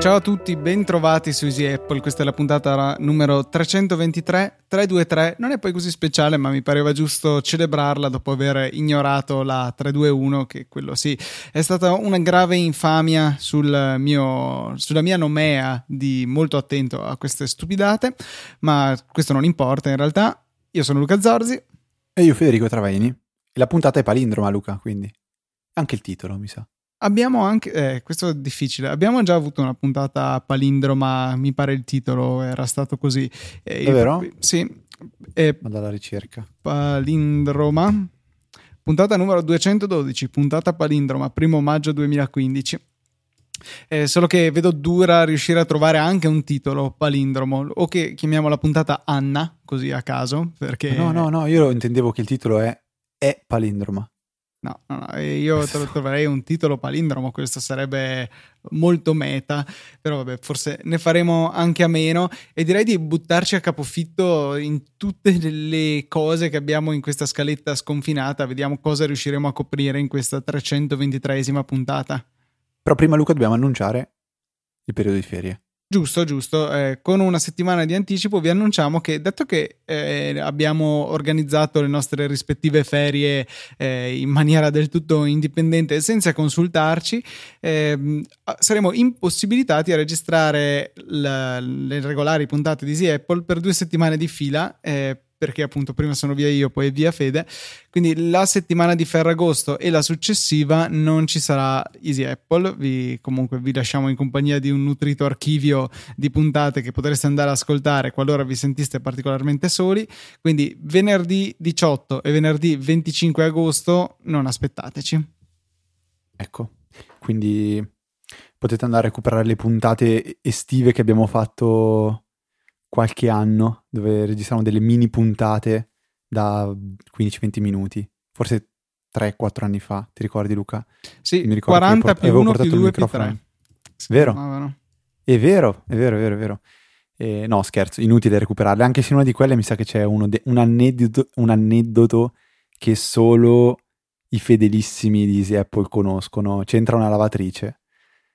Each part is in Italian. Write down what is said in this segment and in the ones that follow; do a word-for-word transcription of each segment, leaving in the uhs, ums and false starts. Ciao a tutti, bentrovati su Easy Apple. Questa è la puntata numero trecentoventitré, trecentoventitré. Non è poi così speciale, ma mi pareva giusto celebrarla dopo aver ignorato la trecentoventiuno, che quello sì è stata una grave infamia sul mio, sulla mia nomea di molto attento a queste stupidate, ma questo non importa in realtà. Io sono Luca Zorzi. E io Federico Travaini. E la puntata è palindroma, Luca, quindi anche il titolo, mi sa. Abbiamo anche, eh, questo è difficile, abbiamo già avuto una puntata palindroma, mi pare il titolo era stato così. Eh, è vero? Io, sì. Eh, Vado alla ricerca. Palindroma, puntata numero duecentododici, puntata palindroma, primo maggio duemilaquindici. Eh, solo che vedo dura riuscire a trovare anche un titolo palindromo, o che chiamiamo la puntata Anna, così a caso, perché... No, no, no, io intendevo che il titolo è, è palindroma. No, no, no, io troverei un titolo palindromo, questo sarebbe molto meta, però vabbè, forse ne faremo anche a meno e direi di buttarci a capofitto in tutte le cose che abbiamo in questa scaletta sconfinata. Vediamo cosa riusciremo a coprire in questa trecentoventitreesima puntata. Però prima, Luca, dobbiamo annunciare il periodo di ferie. Giusto, giusto. Eh, con una settimana di anticipo vi annunciamo che, dato che eh, abbiamo organizzato le nostre rispettive ferie eh, in maniera del tutto indipendente e senza consultarci, eh, saremo impossibilitati a registrare la, le regolari puntate di Easy Apple per due settimane di fila, eh, perché appunto prima sono via io, poi via Fede, quindi la settimana di Ferragosto e la successiva non ci sarà Easy Apple. Vi, comunque vi lasciamo in compagnia di un nutrito archivio di puntate che potreste andare ad ascoltare qualora vi sentiste particolarmente soli, quindi venerdì diciotto e venerdì venticinque agosto non aspettateci. Ecco, quindi potete andare a recuperare le puntate estive che abbiamo fatto qualche anno, dove registriamo delle mini puntate da quindici venti minuti, forse tre quattro anni fa, ti ricordi, Luca? Sì, mi ricordo quaranta port- più uno più due più tre. Sì, vero? No, no. È vero, è vero, è vero, è vero. Eh, no, scherzo, inutile recuperarle, anche se in una di quelle mi sa che c'è uno de- un, aneddoto, un aneddoto che solo i fedelissimi di Easy Apple conoscono, c'entra una lavatrice.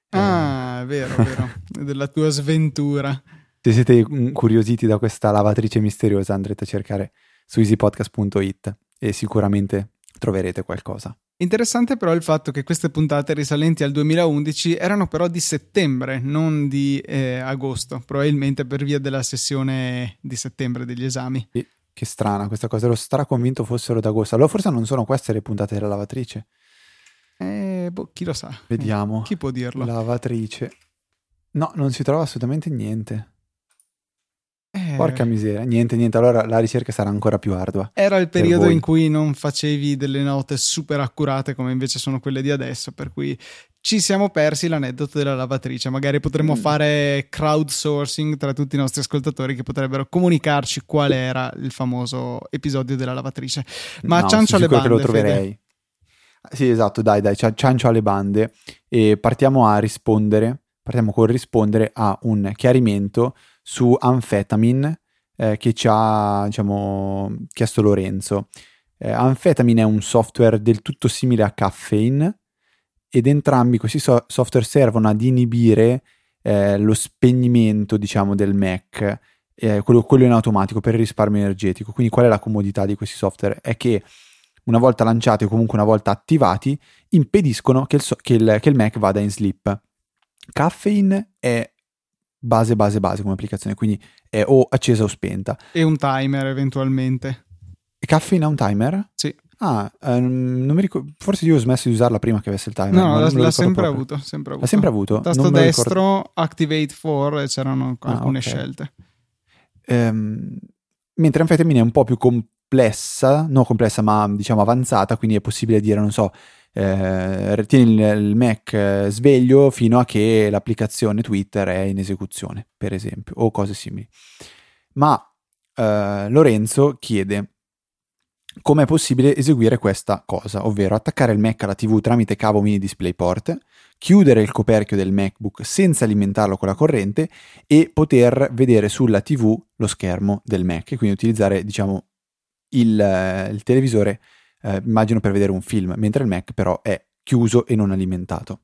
Ah, eh. vero, vero, della tua sventura. Se siete incuriositi da questa lavatrice misteriosa andrete a cercare su easypodcast punto it e sicuramente troverete qualcosa. Interessante però il fatto che queste puntate risalenti al duemilaundici erano però di settembre, non di eh, agosto, probabilmente per via della sessione di settembre degli esami. Sì, che strana questa cosa, ero straconvinto fossero d'agosto. Allora forse non sono queste le puntate della lavatrice. Eh, boh, chi lo sa. Vediamo. Eh, chi può dirlo? Lavatrice. No, non si trova assolutamente niente. Eh, Porca miseria, niente, niente. Allora la ricerca sarà ancora più ardua. Era il periodo in cui non facevi delle note super accurate come invece sono quelle di adesso, per cui ci siamo persi l'aneddoto della lavatrice. Magari potremmo mm. fare crowdsourcing tra tutti i nostri ascoltatori che potrebbero comunicarci qual era il famoso episodio della lavatrice. Ma no, ciancio alle bande, che lo troverei. Fede. Sì, esatto, dai, dai, ciancio alle bande e partiamo a rispondere. Partiamo col rispondere a un chiarimento su Amphetamine eh, che ci ha, diciamo, chiesto Lorenzo. Eh, Amphetamine è un software del tutto simile a Caffeine ed entrambi questi so- software servono ad inibire eh, lo spegnimento, diciamo, del Mac, eh, quello, quello in automatico per il risparmio energetico. Quindi qual è la comodità di questi software? È che una volta lanciati o comunque una volta attivati impediscono che il, so- che il, che il Mac vada in sleep. Caffeine è base base base come applicazione, quindi è o accesa o spenta. E un timer eventualmente. E Caffeine ha un timer? Sì. Ah, ehm, non mi ricordo, forse io ho smesso di usarla prima che avesse il timer. No, l'ha, l'ha sempre avuto, sempre avuto. L'ha sempre avuto? Tasto destro, activate for, e c'erano alcune ah, okay. scelte. Ehm, mentre Amphetamine è un po' più complessa, non complessa ma diciamo avanzata, quindi è possibile dire, non so... Eh, tieni il Mac sveglio fino a che l'applicazione Twitter è in esecuzione, per esempio, o cose simili. Ma eh, Lorenzo chiede com'è possibile eseguire questa cosa, ovvero attaccare il Mac alla tivù tramite cavo mini DisplayPort, chiudere il coperchio del MacBook senza alimentarlo con la corrente e poter vedere sulla tivù lo schermo del Mac e quindi utilizzare, diciamo, il, il televisore Eh, immagino per vedere un film, mentre il Mac però è chiuso e non alimentato.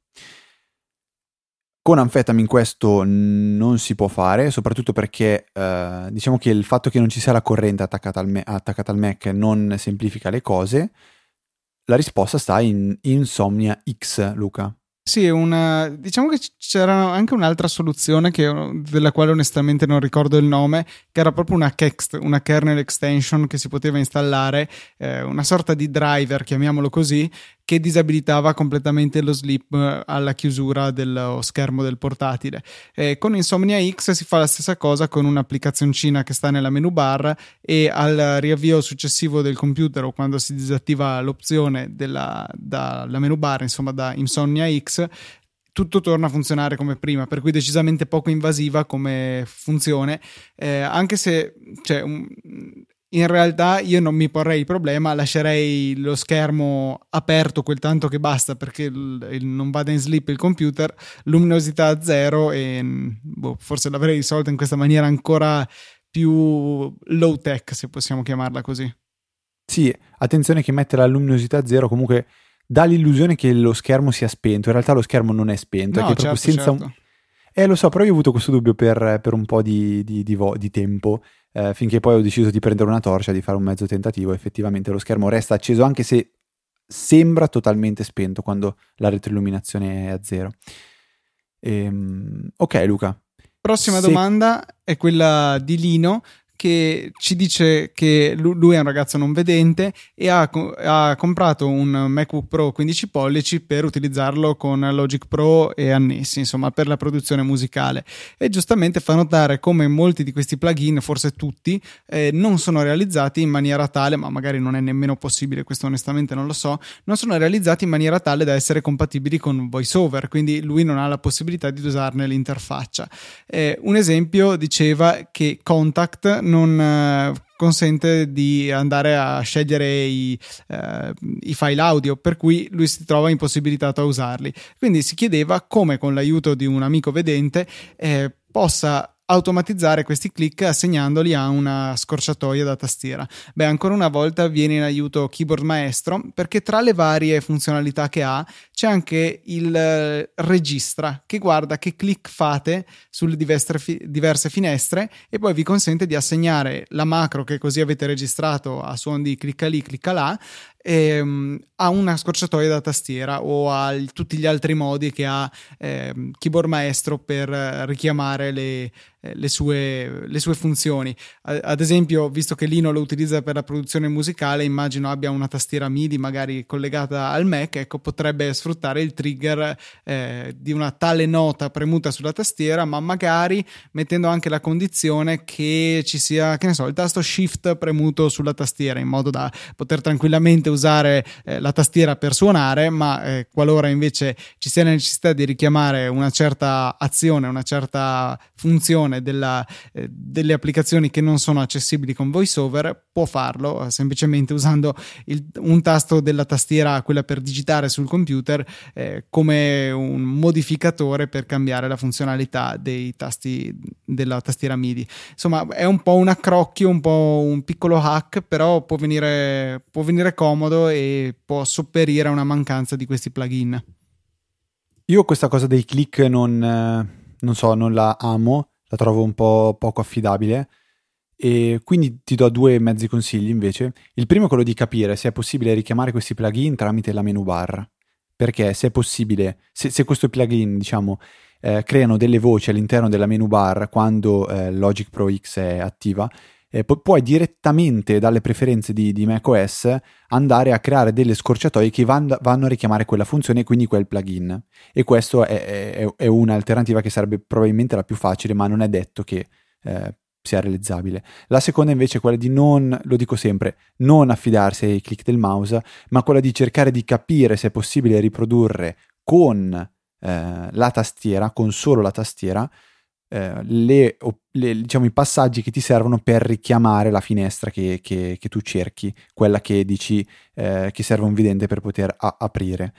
Con Amphetamine questo non si può fare, soprattutto perché eh, diciamo che il fatto che non ci sia la corrente attaccata al, me- attaccata al Mac non semplifica le cose. La risposta sta in Insomnia X, Luca. Sì, una, diciamo che c'era anche un'altra soluzione che, della quale onestamente non ricordo il nome, che era proprio una, kext, una kernel extension che si poteva installare, eh, una sorta di driver, chiamiamolo così, che disabilitava completamente lo sleep alla chiusura dello schermo del portatile. Eh, con Insomnia X si fa la stessa cosa con un'applicazioncina che sta nella menu bar, e al riavvio successivo del computer o quando si disattiva l'opzione della, dalla menu bar, insomma da Insomnia X, tutto torna a funzionare come prima, per cui decisamente poco invasiva come funzione, eh, anche se cioè, um, in realtà io non mi porrei il problema, lascerei lo schermo aperto quel tanto che basta perché il, il, non vada in sleep il computer, luminosità a zero, e boh, forse l'avrei risolto in questa maniera ancora più low tech, se possiamo chiamarla così. Sì, attenzione che mette la luminosità a zero comunque dà l'illusione che lo schermo sia spento, in realtà lo schermo non è spento, no, è che certo, proprio senza certo. un... eh lo so, però io ho avuto questo dubbio per, per un po' di, di, di, vo- di tempo, eh, finché poi ho deciso di prendere una torcia, di fare un mezzo tentativo. Effettivamente lo schermo resta acceso anche se sembra totalmente spento quando la retroilluminazione è a zero. Ehm, ok Luca, prossima se... domanda è quella di Lino, che ci dice che lui è un ragazzo non vedente e ha, ha comprato un MacBook Pro quindici pollici per utilizzarlo con Logic Pro e annessi, insomma per la produzione musicale, e giustamente fa notare come molti di questi plugin, forse tutti, eh, non sono realizzati in maniera tale, ma magari non è nemmeno possibile, questo onestamente non lo so, non sono realizzati in maniera tale da essere compatibili con VoiceOver, quindi lui non ha la possibilità di usarne l'interfaccia. Eh, un esempio diceva che Kontakt non consente di andare a scegliere i, eh, i file audio, per cui lui si trova impossibilitato a usarli. Quindi si chiedeva come, con l'aiuto di un amico vedente, eh, possa automatizzare questi click assegnandoli a una scorciatoia da tastiera. Beh, ancora una volta viene in aiuto Keyboard Maestro, perché tra le varie funzionalità che ha c'è anche il eh, registra, che guarda che click fate sulle diverse, fi- diverse finestre e poi vi consente di assegnare la macro che così avete registrato a suon di clicca lì, clicca là, Ehm, a una scorciatoia da tastiera o a il, tutti gli altri modi che ha ehm, Keyboard Maestro per eh, richiamare le, eh, le, sue, le sue funzioni. A, ad esempio, visto che Lino lo utilizza per la produzione musicale, immagino abbia una tastiera M I D I magari collegata al Mac, ecco, potrebbe sfruttare il trigger eh, di una tale nota premuta sulla tastiera, ma magari mettendo anche la condizione che ci sia, che ne so, il tasto Shift premuto sulla tastiera, in modo da poter tranquillamente usare eh, la tastiera per suonare, ma eh, qualora invece ci sia la necessità di richiamare una certa azione, una certa funzione della, eh, delle applicazioni che non sono accessibili con VoiceOver, può farlo eh, semplicemente usando il, un tasto della tastiera, quella per digitare sul computer, eh, come un modificatore per cambiare la funzionalità dei tasti della tastiera M I D I. Insomma, è un po' un accrocchio, un po' un piccolo hack, però può venire, può venire comodo e può sopperire a una mancanza di questi plugin. Io questa cosa dei click non, non so, non la amo, la trovo un po' poco affidabile, e quindi ti do due mezzi consigli invece. Il primo è quello di capire se è possibile richiamare questi plugin tramite la menu bar, perché se è possibile, se, se questi plugin, diciamo, eh, creano delle voci all'interno della menu bar quando eh, Logic Pro X è attiva, Eh, pu- puoi direttamente dalle preferenze di, di macOS andare a creare delle scorciatoie che van- vanno a richiamare quella funzione e quindi quel plugin, e questo è, è, è un'alternativa che sarebbe probabilmente la più facile, ma non è detto che eh, sia realizzabile. La seconda invece è quella di non, lo dico sempre, non affidarsi ai click del mouse, ma quella di cercare di capire se è possibile riprodurre con eh, la tastiera, con solo la tastiera, Eh, le, le, diciamo, i passaggi che ti servono per richiamare la finestra che, che, che tu cerchi, quella che dici eh, che serve un vidente per poter a- aprire,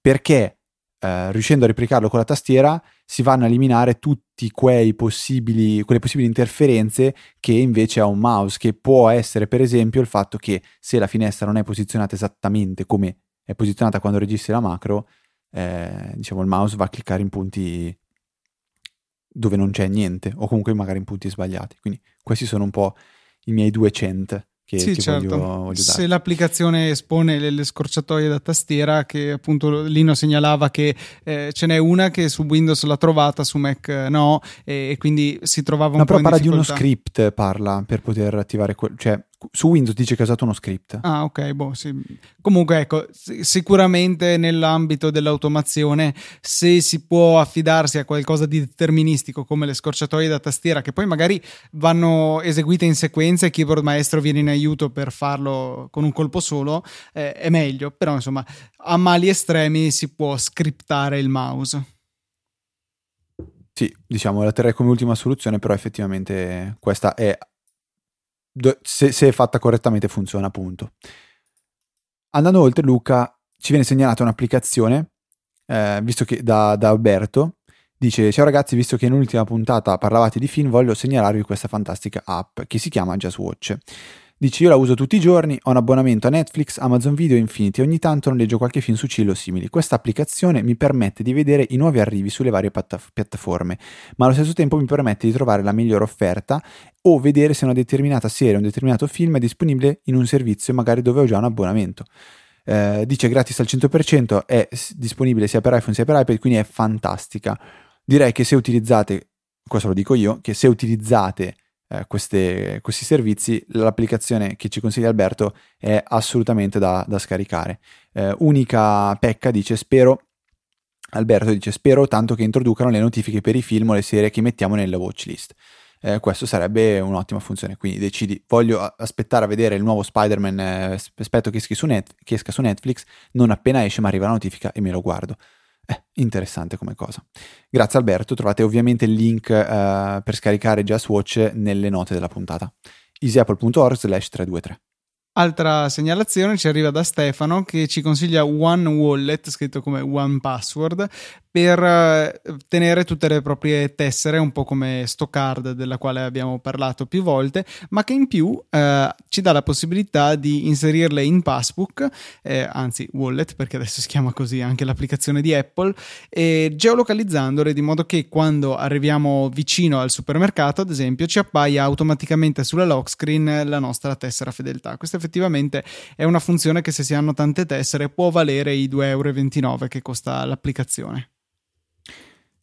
perché eh, riuscendo a replicarlo con la tastiera si vanno a eliminare tutti quei possibili, quelle possibili interferenze che invece ha un mouse, che può essere per esempio il fatto che se la finestra non è posizionata esattamente come è posizionata quando registri la macro, eh, diciamo il mouse va a cliccare in punti dove non c'è niente, o comunque magari inputi sbagliati. Quindi questi sono un po' i miei due cent che, sì, che certo. voglio, voglio dare. Se l'applicazione espone le, le scorciatoie da tastiera, che appunto Lino segnalava che eh, ce n'è una che su Windows l'ha trovata, su Mac no, e, e quindi si trovava un no, po' in difficoltà. No, però parla di uno script, parla, per poter attivare... Que- cioè su Windows dice che ha usato uno script. Ah, ok, boh, sì. Comunque ecco, sicuramente nell'ambito dell'automazione, se si può affidarsi a qualcosa di deterministico come le scorciatoie da tastiera, che poi magari vanno eseguite in sequenza e Keyboard Maestro viene in aiuto per farlo con un colpo solo, eh, è meglio. Però insomma, a mali estremi si può scriptare il mouse. Sì, diciamo la terrei come ultima soluzione, però effettivamente questa è... Se, se è fatta correttamente funziona, appunto. Andando oltre, Luca, ci viene segnalata un'applicazione eh, visto che da, da Alberto. Dice: ciao ragazzi, visto che in un'ultima puntata parlavate di film, voglio segnalarvi questa fantastica app che si chiama Just Watch. Dice: io la uso tutti i giorni, ho un abbonamento a Netflix, Amazon Video e Infinity, ogni tanto noleggio qualche film su Cillo simili. Questa applicazione mi permette di vedere i nuovi arrivi sulle varie patta- piattaforme, ma allo stesso tempo mi permette di trovare la migliore offerta o vedere se una determinata serie o un determinato film è disponibile in un servizio magari dove ho già un abbonamento. Eh, dice gratis al cento per cento, è disponibile sia per iPhone sia per iPad, quindi è fantastica. Direi che se utilizzate, questo lo dico io, che se utilizzate Eh, queste, questi servizi, l'applicazione che ci consiglia Alberto è assolutamente da, da scaricare. Eh, unica pecca, dice spero Alberto dice spero tanto che introducano le notifiche per i film o le serie che mettiamo nella watchlist. Eh, questo sarebbe un'ottima funzione, quindi decidi: voglio aspettare a vedere il nuovo Spider-Man, eh, aspetto che, su net, che esca su Netflix, non appena esce mi arriva la notifica e me lo guardo. Eh, interessante come cosa. Grazie Alberto, trovate ovviamente il link uh, per scaricare Just Watch nelle note della puntata. easyapple punto org slash trecentodventitré. Altra segnalazione ci arriva da Stefano, che ci consiglia One Wallet, scritto come One Password, per tenere tutte le proprie tessere, un po' come Stocard della quale abbiamo parlato più volte, ma che in più eh, ci dà la possibilità di inserirle in Passbook, eh, anzi Wallet, perché adesso si chiama così anche l'applicazione di Apple, eh, geolocalizzandole, di modo che quando arriviamo vicino al supermercato, ad esempio, ci appaia automaticamente sulla lock screen la nostra tessera fedeltà. Questa è effettivamente è una funzione che, se si hanno tante tessere, può valere i due virgola ventinove euro che costa l'applicazione.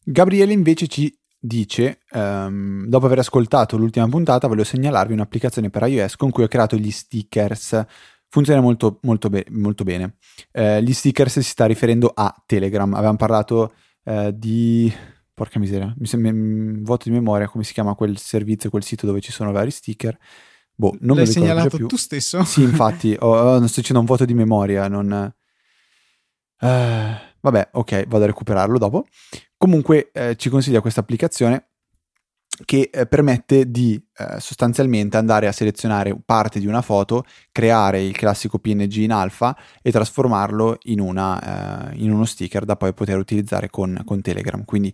Gabriele invece ci dice: um, dopo aver ascoltato l'ultima puntata voglio segnalarvi un'applicazione per iOS con cui ho creato gli stickers. Funziona molto, molto, be- molto bene. Uh, gli stickers si sta riferendo a Telegram. Avevamo parlato uh, di... porca miseria, mi sem- vuoto di memoria come si chiama quel servizio, quel sito dove ci sono vari sticker. Boh, non l'hai segnalato più. Tu stesso? Sì, infatti, oh, oh, non sto dicendo un vuoto di memoria. Non... Uh, vabbè, ok, vado a recuperarlo dopo. Comunque eh, ci consiglia questa applicazione che eh, permette di eh, sostanzialmente andare a selezionare parte di una foto, creare il classico P N G in alfa e trasformarlo in, una, eh, in uno sticker da poi poter utilizzare con, con Telegram. Quindi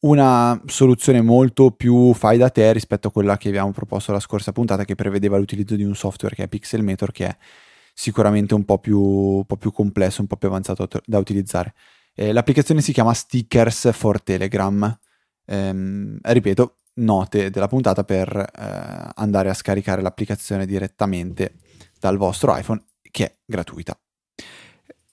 una soluzione molto più fai da te rispetto a quella che abbiamo proposto la scorsa puntata, che prevedeva l'utilizzo di un software che è Pixelmator, che è sicuramente un po' più, un po' più complesso, un po' più avanzato da utilizzare. Eh, l'applicazione si chiama Stickers for Telegram. Ehm, ripeto, note della puntata per eh, andare a scaricare l'applicazione direttamente dal vostro iPhone, che è gratuita.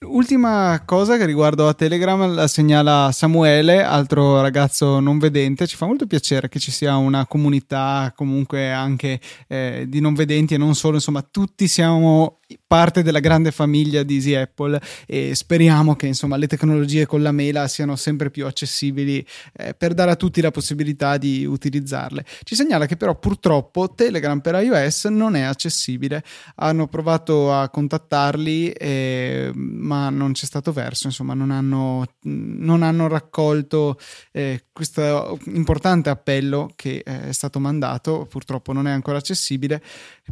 Ultima cosa che riguardo a Telegram la segnala Samuele, altro ragazzo non vedente. Ci fa molto piacere che ci sia una comunità comunque anche eh, di non vedenti, e non solo, insomma tutti siamo parte della grande famiglia di Easy Apple, e speriamo che insomma le tecnologie con la mela siano sempre più accessibili eh, per dare a tutti la possibilità di utilizzarle. Ci segnala che però purtroppo Telegram per iOS non è accessibile, hanno provato a contattarli eh, ma non c'è stato verso, insomma non hanno, non hanno raccolto eh, questo importante appello che è stato mandato. Purtroppo non è ancora accessibile,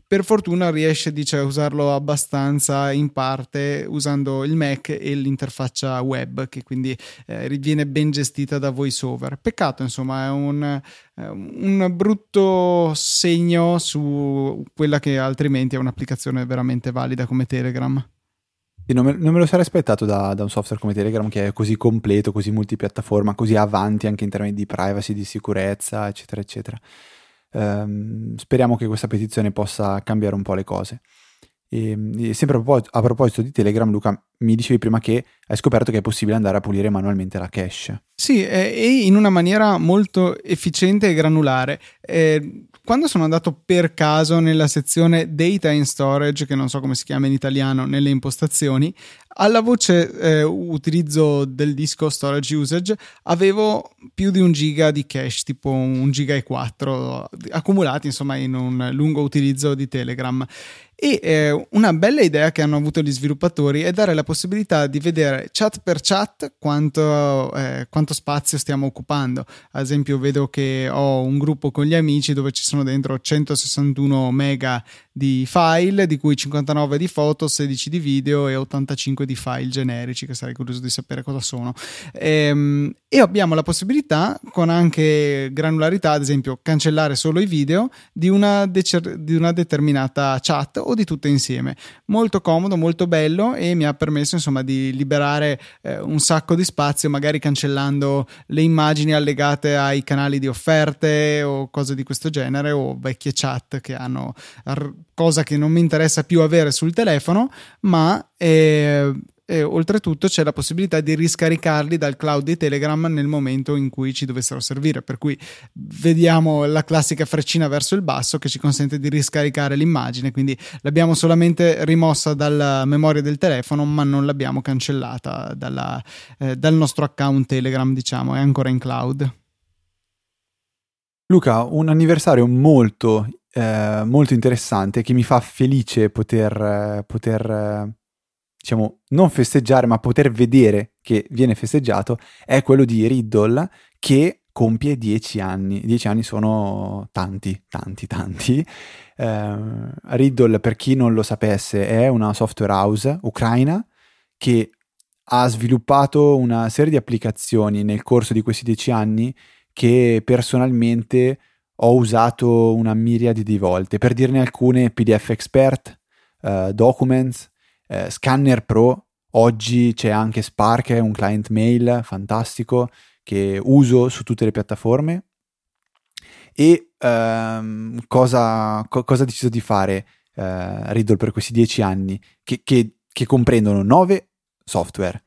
per fortuna riesce, dice, a usarlo a abbastanza in parte usando il Mac e l'interfaccia web, che quindi eh, viene ben gestita da VoiceOver. Peccato, insomma, è un, eh, un brutto segno su quella che altrimenti è un'applicazione veramente valida come Telegram. Sì, non, me, non me lo sarei aspettato da, da un software come Telegram, che è così completo, così multipiattaforma, così avanti anche in termini di privacy, di sicurezza, eccetera eccetera. Ehm, speriamo che questa petizione possa cambiare un po' le cose. E, e sempre a proposito, a proposito di Telegram, Luca, mi dicevi prima che hai scoperto che è possibile andare a pulire manualmente la cache. Sì, eh, e in una maniera molto efficiente e granulare. Eh, quando sono andato per caso nella sezione Data in Storage, che non so come si chiama in italiano, nelle impostazioni, alla voce eh, utilizzo del disco storage usage, avevo più di un giga di cache, tipo un giga e quattro, accumulati insomma in un lungo utilizzo di Telegram. E eh, una bella idea che hanno avuto gli sviluppatori è dare la possibilità di vedere chat per chat quanto, eh, quanto spazio stiamo occupando. Ad esempio, vedo che ho un gruppo con gli amici dove ci sono dentro centosessantuno mega di file, di cui cinquantanove di foto, sedici di video e ottantacinque di file generici, che sarei curioso di sapere cosa sono. Ehm, e abbiamo la possibilità, con anche granularità, ad esempio cancellare solo i video di una, decer- di una determinata chat o di tutte insieme. Molto comodo, molto bello, e mi ha permesso insomma di liberare eh, un sacco di spazio, magari cancellando le immagini allegate ai canali di offerte o cose di questo genere, o vecchie chat che hanno r- cosa che non mi interessa più avere sul telefono, ma eh, eh, oltretutto c'è la possibilità di riscaricarli dal cloud di Telegram nel momento in cui ci dovessero servire, per cui vediamo la classica freccina verso il basso che ci consente di riscaricare l'immagine, quindi l'abbiamo solamente rimossa dalla memoria del telefono, ma non l'abbiamo cancellata dalla, eh, dal nostro account Telegram, diciamo, è ancora in cloud. Luca, un anniversario molto Eh, molto interessante, che mi fa felice poter, eh, poter eh, diciamo non festeggiare, ma poter vedere che viene festeggiato, è quello di Readdle, che compie dieci anni. dieci anni sono tanti, tanti, tanti. Eh, Readdle, per chi non lo sapesse, è una software house ucraina che ha sviluppato una serie di applicazioni nel corso di questi dieci anni che personalmente ho usato una miriade di volte. Per dirne alcune: P D F Expert, eh, Documents, eh, Scanner Pro, oggi c'è anche Spark, un client mail fantastico che uso su tutte le piattaforme. E ehm, cosa, co- cosa ho deciso di fare eh, Readdle per questi dieci anni, che, che, che comprendono nove software,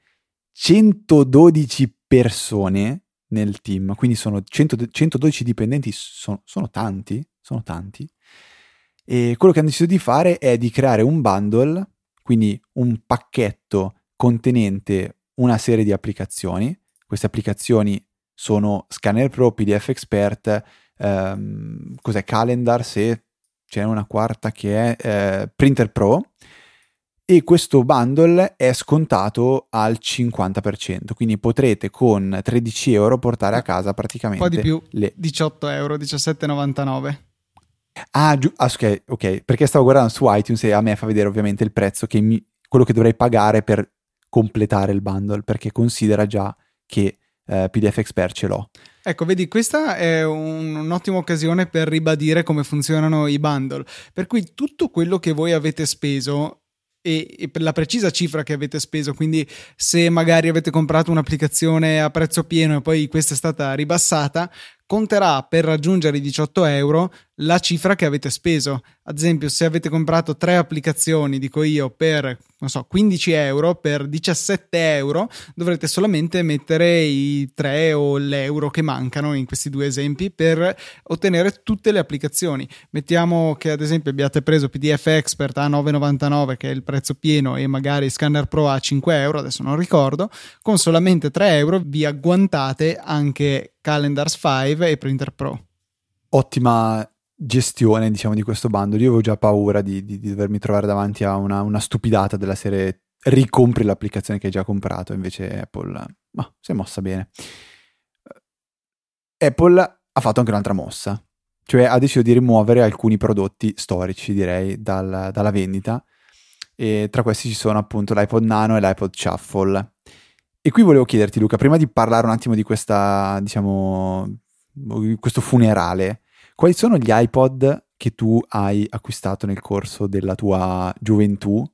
centododici persone nel team, quindi sono centododici dipendenti, sono, sono tanti, sono tanti. E quello che hanno deciso di fare è di creare un bundle, quindi un pacchetto contenente una serie di applicazioni. Queste applicazioni sono Scanner Pro, P D F Expert, ehm, cos'è, Calendar, se c'è una quarta che è eh, Printer Pro. E questo bundle è scontato al cinquanta per cento, quindi potrete con tredici euro portare a casa praticamente un po' di più, le... diciotto euro, diciassette virgola novantanove. Ah, giu- ah okay, ok, perché stavo guardando su iTunes e a me fa vedere ovviamente il prezzo, che mi, quello che dovrei pagare per completare il bundle, perché considera già che eh, P D F Expert ce l'ho. Ecco, vedi, questa è un, un'ottima occasione per ribadire come funzionano i bundle, per cui tutto quello che voi avete speso e per la precisa cifra che avete speso, quindi se magari avete comprato un'applicazione a prezzo pieno e poi questa è stata ribassata, conterà per raggiungere i diciotto euro la cifra che avete speso. Ad esempio, se avete comprato tre applicazioni, dico io, per non so quindici euro, per diciassette euro dovrete solamente mettere i tre o l'euro che mancano in questi due esempi per ottenere tutte le applicazioni. Mettiamo che ad esempio abbiate preso P D F Expert a nove virgola novantanove, che è il prezzo pieno, e magari Scanner Pro a cinque euro, adesso non ricordo. Con solamente tre euro vi agguantate anche Calendars cinque e Printer Pro. Ottima gestione, diciamo, di questo bundle. Io avevo già paura di, di, di dovermi trovare davanti a una, una stupidata della serie ricompri l'applicazione che hai già comprato, invece Apple, ma, si è mossa bene. Apple ha fatto anche un'altra mossa, cioè ha deciso di rimuovere alcuni prodotti storici, direi, dal, dalla vendita, e tra questi ci sono appunto l'iPod Nano e l'iPod Shuffle. E qui volevo chiederti, Luca, prima di parlare un attimo di questa, diciamo, questo funerale, quali sono gli iPod che tu hai acquistato nel corso della tua gioventù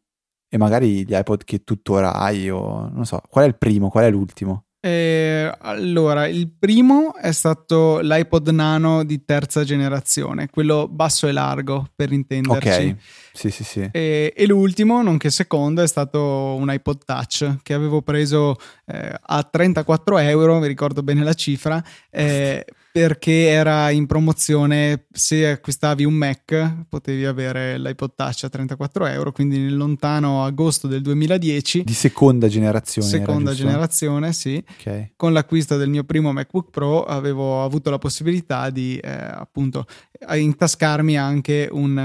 e magari gli iPod che tuttora hai, o non so, qual è il primo, qual è l'ultimo? Eh, allora, il primo è stato l'iPod Nano di terza generazione, quello basso e largo, per intenderci. Ok, sì sì sì. Eh, e l'ultimo, nonché secondo, è stato un iPod Touch che avevo preso eh, a trentaquattro euro, mi ricordo bene la cifra, eh, perché era in promozione, se acquistavi un Mac potevi avere l'iPod Touch a trentaquattro euro, quindi nel lontano agosto del duemiladieci. Di seconda generazione. Seconda generazione, sì. Okay. Con l'acquisto del mio primo MacBook Pro avevo avuto la possibilità di eh, appunto intascarmi anche un,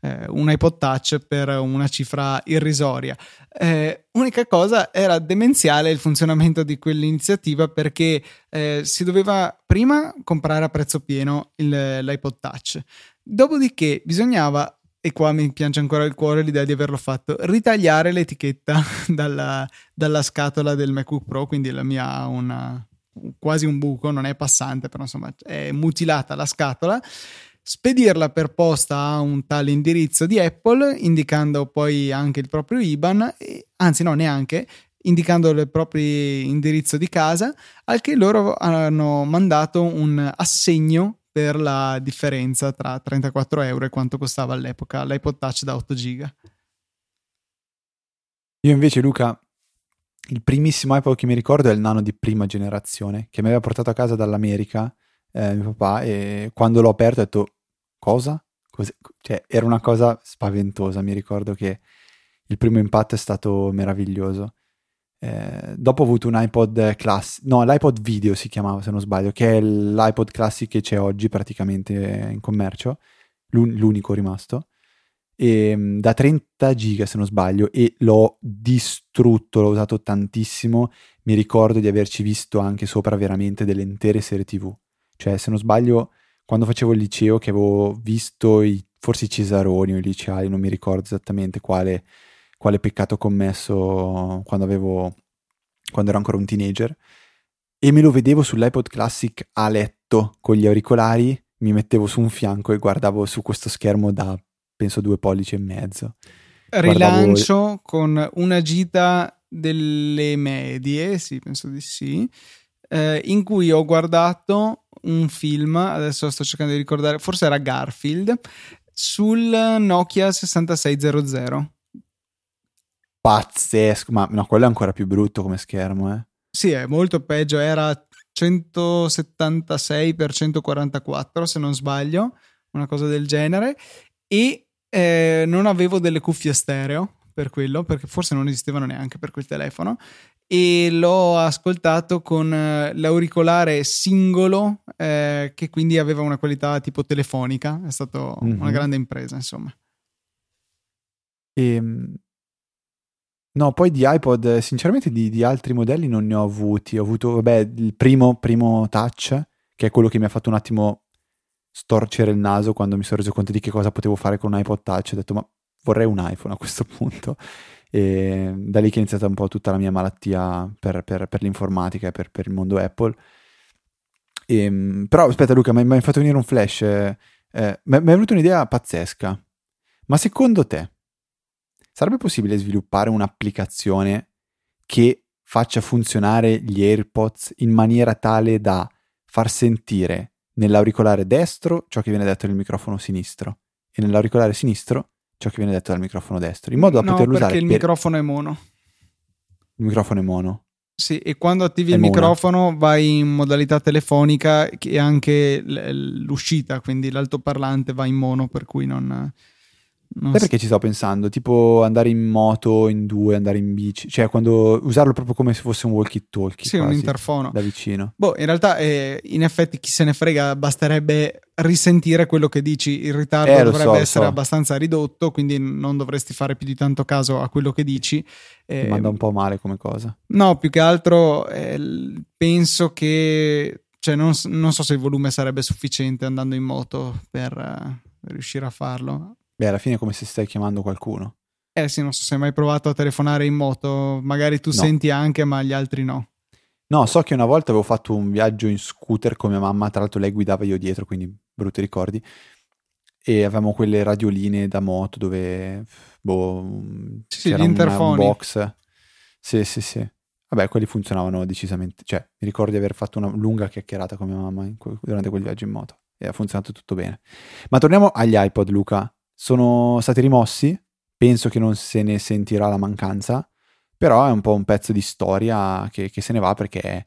eh, un iPod Touch per una cifra irrisoria. Eh, unica cosa, era demenziale il funzionamento di quell'iniziativa, perché eh, si doveva prima comprare a prezzo pieno il, l'iPod Touch, dopodiché bisognava, e qua mi piange ancora il cuore l'idea di averlo fatto, ritagliare l'etichetta dalla, dalla scatola del MacBook Pro, quindi la mia ha una, quasi un buco, non è passante, però insomma è mutilata la scatola, spedirla per posta a un tale indirizzo di Apple, indicando poi anche il proprio I B A N, e, anzi no, neanche, indicando il proprio indirizzo di casa, al che loro hanno mandato un assegno per la differenza tra trentaquattro euro e quanto costava all'epoca l'iPod Touch da otto giga. Io invece, Luca, il primissimo iPod che mi ricordo è il Nano di prima generazione, che mi aveva portato a casa dall'America eh, mio papà, e quando l'ho aperto ho detto cosa? Cos'è? Cioè, era una cosa spaventosa. Mi ricordo che il primo impatto è stato meraviglioso. Eh, dopo ho avuto un iPod Classic, no, l'iPod Video si chiamava, se non sbaglio, che è l'iPod Classic che c'è oggi praticamente in commercio, l'un- l'unico rimasto, e, da trenta giga se non sbaglio, e l'ho distrutto, l'ho usato tantissimo. Mi ricordo di averci visto anche sopra veramente delle intere serie tv, cioè se non sbaglio quando facevo il liceo, che avevo visto i, forse i Cesaroni o i liceali, non mi ricordo esattamente quale quale peccato commesso quando avevo quando ero ancora un teenager, e me lo vedevo sull'iPod Classic a letto con gli auricolari, mi mettevo su un fianco e guardavo su questo schermo da penso due pollici e mezzo. Rilancio guardavo... con una gita delle medie, sì, penso di sì, eh, in cui ho guardato un film, adesso sto cercando di ricordare, forse era Garfield, sul Nokia sessantasei zero zero. Pazzesco, ma no, quello è ancora più brutto come schermo, eh. Sì, è molto peggio, era centosettantasei per centoquarantaquattro se non sbaglio, una cosa del genere, e eh, non avevo delle cuffie stereo per quello, perché forse non esistevano neanche per quel telefono, e l'ho ascoltato con l'auricolare singolo eh, che quindi aveva una qualità tipo telefonica, è stata mm-hmm. una grande impresa, insomma. E... No, poi di iPod, sinceramente di, di altri modelli non ne ho avuti. Ho avuto, vabbè, il primo, primo touch, che è quello che mi ha fatto un attimo storcere il naso quando mi sono reso conto di che cosa potevo fare con un iPod Touch. Ho detto, ma vorrei un iPhone a questo punto. E da lì che è iniziata un po' tutta la mia malattia per, per, per l'informatica e per, per il mondo Apple. E, però, aspetta Luca, mi hai fatto venire un flash. Eh, mi è venuta un'idea pazzesca. Ma secondo te sarebbe possibile sviluppare un'applicazione che faccia funzionare gli AirPods in maniera tale da far sentire nell'auricolare destro ciò che viene detto nel microfono sinistro e nell'auricolare sinistro ciò che viene detto dal microfono destro, in modo da no, poterlo usare? No, perché il per... microfono è mono. Il microfono è mono? Sì, e quando attivi è il mono. Microfono vai in modalità telefonica e anche l'uscita, quindi l'altoparlante va in mono, per cui non... Non Sai perché ci sto pensando? Tipo andare in moto, in due, andare in bici, cioè quando usarlo proprio come se fosse un walkie-talkie. Sì, quasi, un interfono. Da vicino. Boh, in realtà, eh, in effetti, chi se ne frega, basterebbe risentire quello che dici. Il ritardo eh, dovrebbe so, essere so. abbastanza ridotto, quindi non dovresti fare più di tanto caso a quello che dici. Eh, Mi manda un po' male come cosa. No, più che altro eh, penso che... Cioè, non, non so se il volume sarebbe sufficiente andando in moto per eh, riuscire a farlo. Beh, alla fine è come se stai chiamando qualcuno. Eh sì, non so se hai mai provato a telefonare in moto, magari tu no. senti anche, ma gli altri no. No, so che una volta avevo fatto un viaggio in scooter con mia mamma, tra l'altro lei guidava, io dietro, quindi brutti ricordi, e avevamo quelle radioline da moto dove boh, sì, c'era un, un box. Sì, sì, sì. Vabbè, quelli funzionavano decisamente. Cioè, mi ricordo di aver fatto una lunga chiacchierata con mia mamma in, durante quel viaggio in moto. E ha funzionato tutto bene. Ma torniamo agli iPod, Luca. Sono stati rimossi. Penso che non se ne sentirà la mancanza. Però è un po' un pezzo di storia che, che se ne va, perché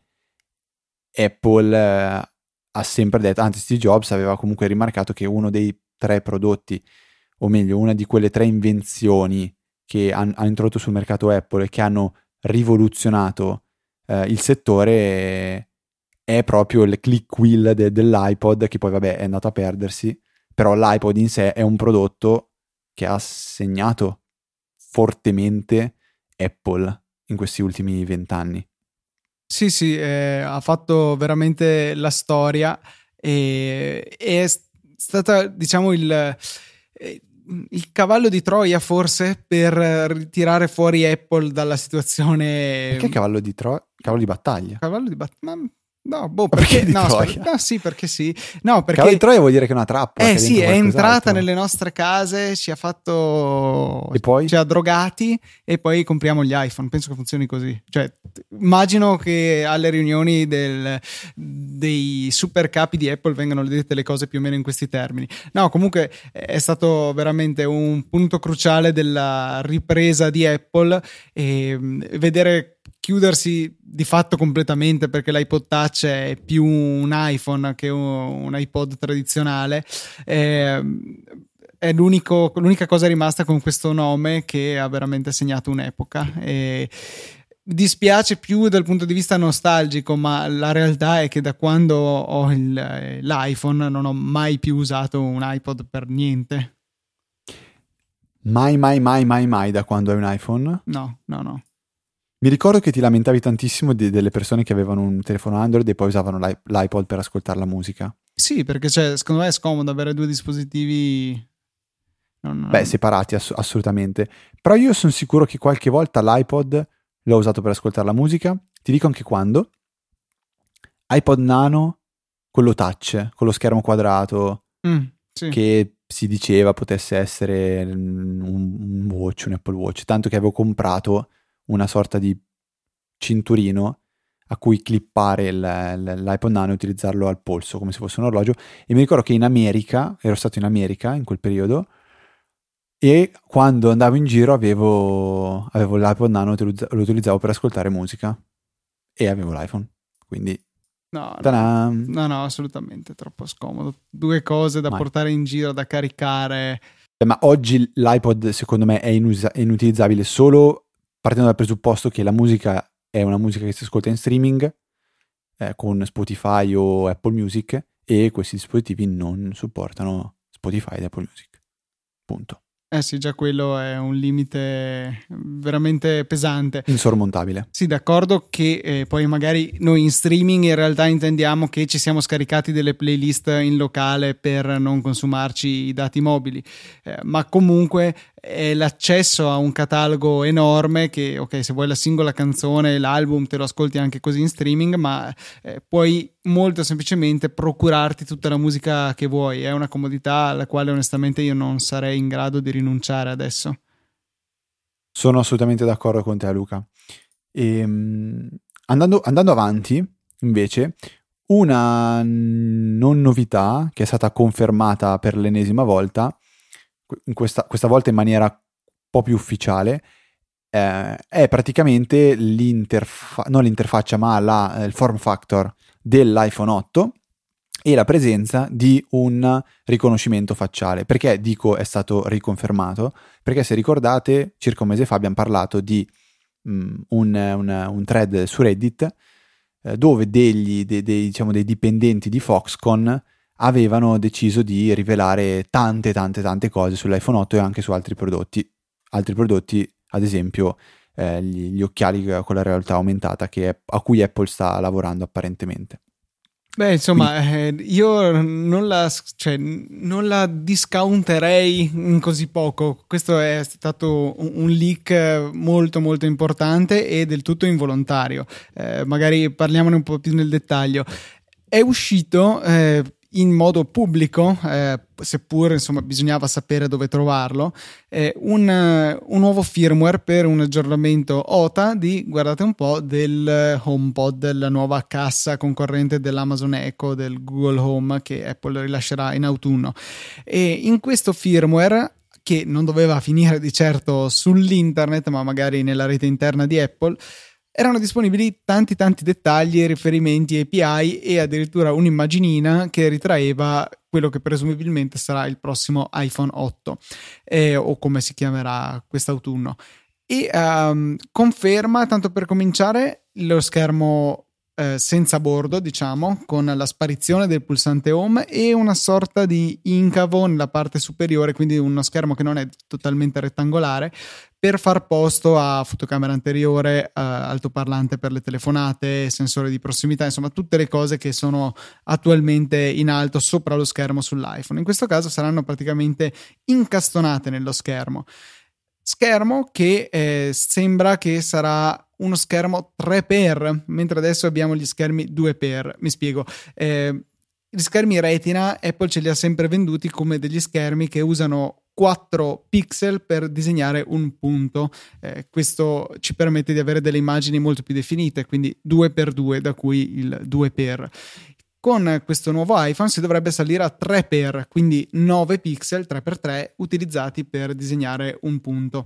Apple eh, ha sempre detto, anzi Steve Jobs aveva comunque rimarcato che uno dei tre prodotti, o meglio una di quelle tre invenzioni che han, ha introdotto sul mercato Apple e che hanno rivoluzionato eh, il settore, è proprio il click wheel de, dell'iPod, che poi vabbè è andato a perdersi, però l'iPod in sé è un prodotto che ha segnato fortemente Apple in questi ultimi vent'anni. Sì, sì, eh, ha fatto veramente la storia e, e è stata, diciamo, il, il cavallo di Troia forse per ritirare fuori Apple dalla situazione. Perché cavallo di Troia? Cavallo di battaglia? Cavallo di battaglia? No, boh, perché, perché no, sper- no, sì, perché sì. No, perché cavallo di Troia vuol dire che è una trappola. Eh sì, è entrata nelle nostre case, ci ha fatto, e poi? Ci ha drogati e poi compriamo gli iPhone. Penso che funzioni così. Cioè, immagino che alle riunioni del, dei super capi di Apple vengano dette le cose più o meno in questi termini. No, comunque è stato veramente un punto cruciale della ripresa di Apple, e vedere chiudersi di fatto completamente, perché l'iPod Touch è più un iPhone che un iPod tradizionale, eh, è l'unico, l'unica cosa rimasta con questo nome che ha veramente segnato un'epoca. E dispiace più dal punto di vista nostalgico, ma la realtà è che da quando ho il, l'iPhone non ho mai più usato un iPod per niente. Mai, mai, mai, mai, mai da quando hai un iPhone? No, no, no. Mi ricordo che ti lamentavi tantissimo di, delle persone che avevano un telefono Android e poi usavano l'i- l'iPod per ascoltare la musica. Sì, perché cioè, secondo me è scomodo avere due dispositivi non... Beh, separati ass- assolutamente. Però io sono sicuro che qualche volta l'iPod l'ho usato per ascoltare la musica. Ti dico anche quando. iPod Nano, quello touch, con lo schermo quadrato, mm, sì. Che si diceva potesse essere un, un watch, un Apple Watch. Tanto che avevo comprato una sorta di cinturino a cui clippare il, l'iPod Nano e utilizzarlo al polso come se fosse un orologio. E mi ricordo che in America, ero stato in America in quel periodo, e quando andavo in giro avevo, avevo l'iPod Nano, lo utilizzavo per ascoltare musica e avevo l'iPhone, quindi no, no, no, no, assolutamente troppo scomodo, due cose da Mai. portare in giro, da caricare. Ma oggi l'iPod secondo me è, inusa- è inutilizzabile solo partendo dal presupposto che la musica è una musica che si ascolta in streaming, eh, con Spotify o Apple Music, e questi dispositivi non supportano Spotify ed Apple Music. Punto. Eh sì, già quello è un limite veramente pesante. Insormontabile. Sì, d'accordo che eh, poi magari noi in streaming in realtà intendiamo che ci siamo scaricati delle playlist in locale per non consumarci i dati mobili, eh, ma comunque è l'accesso a un catalogo enorme che, ok, se vuoi la singola canzone, l'album, te lo ascolti anche così in streaming, ma eh, puoi molto semplicemente procurarti tutta la musica che vuoi. È una comodità alla quale onestamente io non sarei in grado di rinunciare adesso. Sono assolutamente d'accordo con te, Luca. E, andando, andando avanti, invece, una non novità che è stata confermata per l'ennesima volta, in questa, questa volta in maniera un po' più ufficiale, eh, è praticamente l'interfa- non l'interfaccia ma la, il form factor dell'iPhone otto e la presenza di un riconoscimento facciale. Perché dico è stato riconfermato? Perché se ricordate circa un mese fa abbiamo parlato di mh, un, un, un thread su Reddit eh, dove degli, de, de, diciamo, dei dipendenti di Foxconn avevano deciso di rivelare tante tante tante cose sull'iPhone otto e anche su altri prodotti altri prodotti ad esempio eh, gli, gli occhiali con la realtà aumentata che è, a cui Apple sta lavorando apparentemente. Beh, insomma, quindi, eh, io non la, cioè, non la discounterei in così poco. Questo è stato un leak molto molto importante e del tutto involontario. Eh, magari parliamone un po' più nel dettaglio. È uscito eh, in modo pubblico, eh, seppur insomma bisognava sapere dove trovarlo, eh, un, un nuovo firmware per un aggiornamento O T A di, guardate un po', del HomePod, della nuova cassa concorrente dell'Amazon Echo, del Google Home, che Apple rilascerà in autunno. E in questo firmware, che non doveva finire di certo sull'internet, ma magari nella rete interna di Apple, erano disponibili tanti tanti dettagli, riferimenti, A P I e addirittura un'immaginina che ritraeva quello che presumibilmente sarà il prossimo iPhone otto, eh, o come si chiamerà quest'autunno. E um, conferma, tanto per cominciare, lo schermo eh, senza bordo, diciamo, con la sparizione del pulsante Home e una sorta di incavo nella parte superiore, quindi uno schermo che non è totalmente rettangolare, per far posto a fotocamera anteriore, eh, altoparlante per le telefonate, sensore di prossimità, insomma tutte le cose che sono attualmente in alto sopra lo schermo sull'iPhone. In questo caso saranno praticamente incastonate nello schermo. Schermo che eh, sembra che sarà uno schermo tre per, mentre adesso abbiamo gli schermi due per. Mi spiego. Eh, gli schermi Retina Apple ce li ha sempre venduti come degli schermi che usano quattro pixel per disegnare un punto. Eh, questo ci permette di avere delle immagini molto più definite, quindi due per due, da cui il due per. Con questo nuovo iPhone si dovrebbe salire a tre per, quindi nove pixel tre per tre utilizzati per disegnare un punto.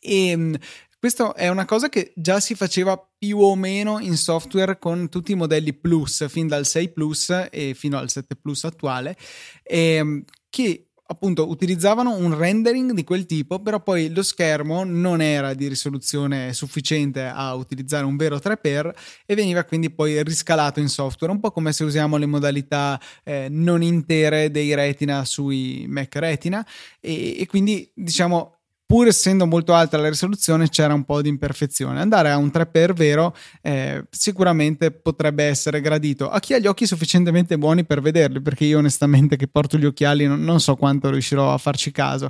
E questa è una cosa che già si faceva più o meno in software con tutti i modelli Plus, fin dal sei Plus e fino al sette Plus attuale, ehm, che appunto utilizzavano un rendering di quel tipo, però poi lo schermo non era di risoluzione sufficiente a utilizzare un vero tre per e veniva quindi poi riscalato in software, un po' come se usiamo le modalità eh, non intere dei Retina sui Mac Retina, e, e quindi diciamo, pur essendo molto alta la risoluzione, c'era un po' di imperfezione. Andare a un tre per vero eh, sicuramente potrebbe essere gradito a chi ha gli occhi sufficientemente buoni per vederli, perché io onestamente che porto gli occhiali non, non so quanto riuscirò a farci caso.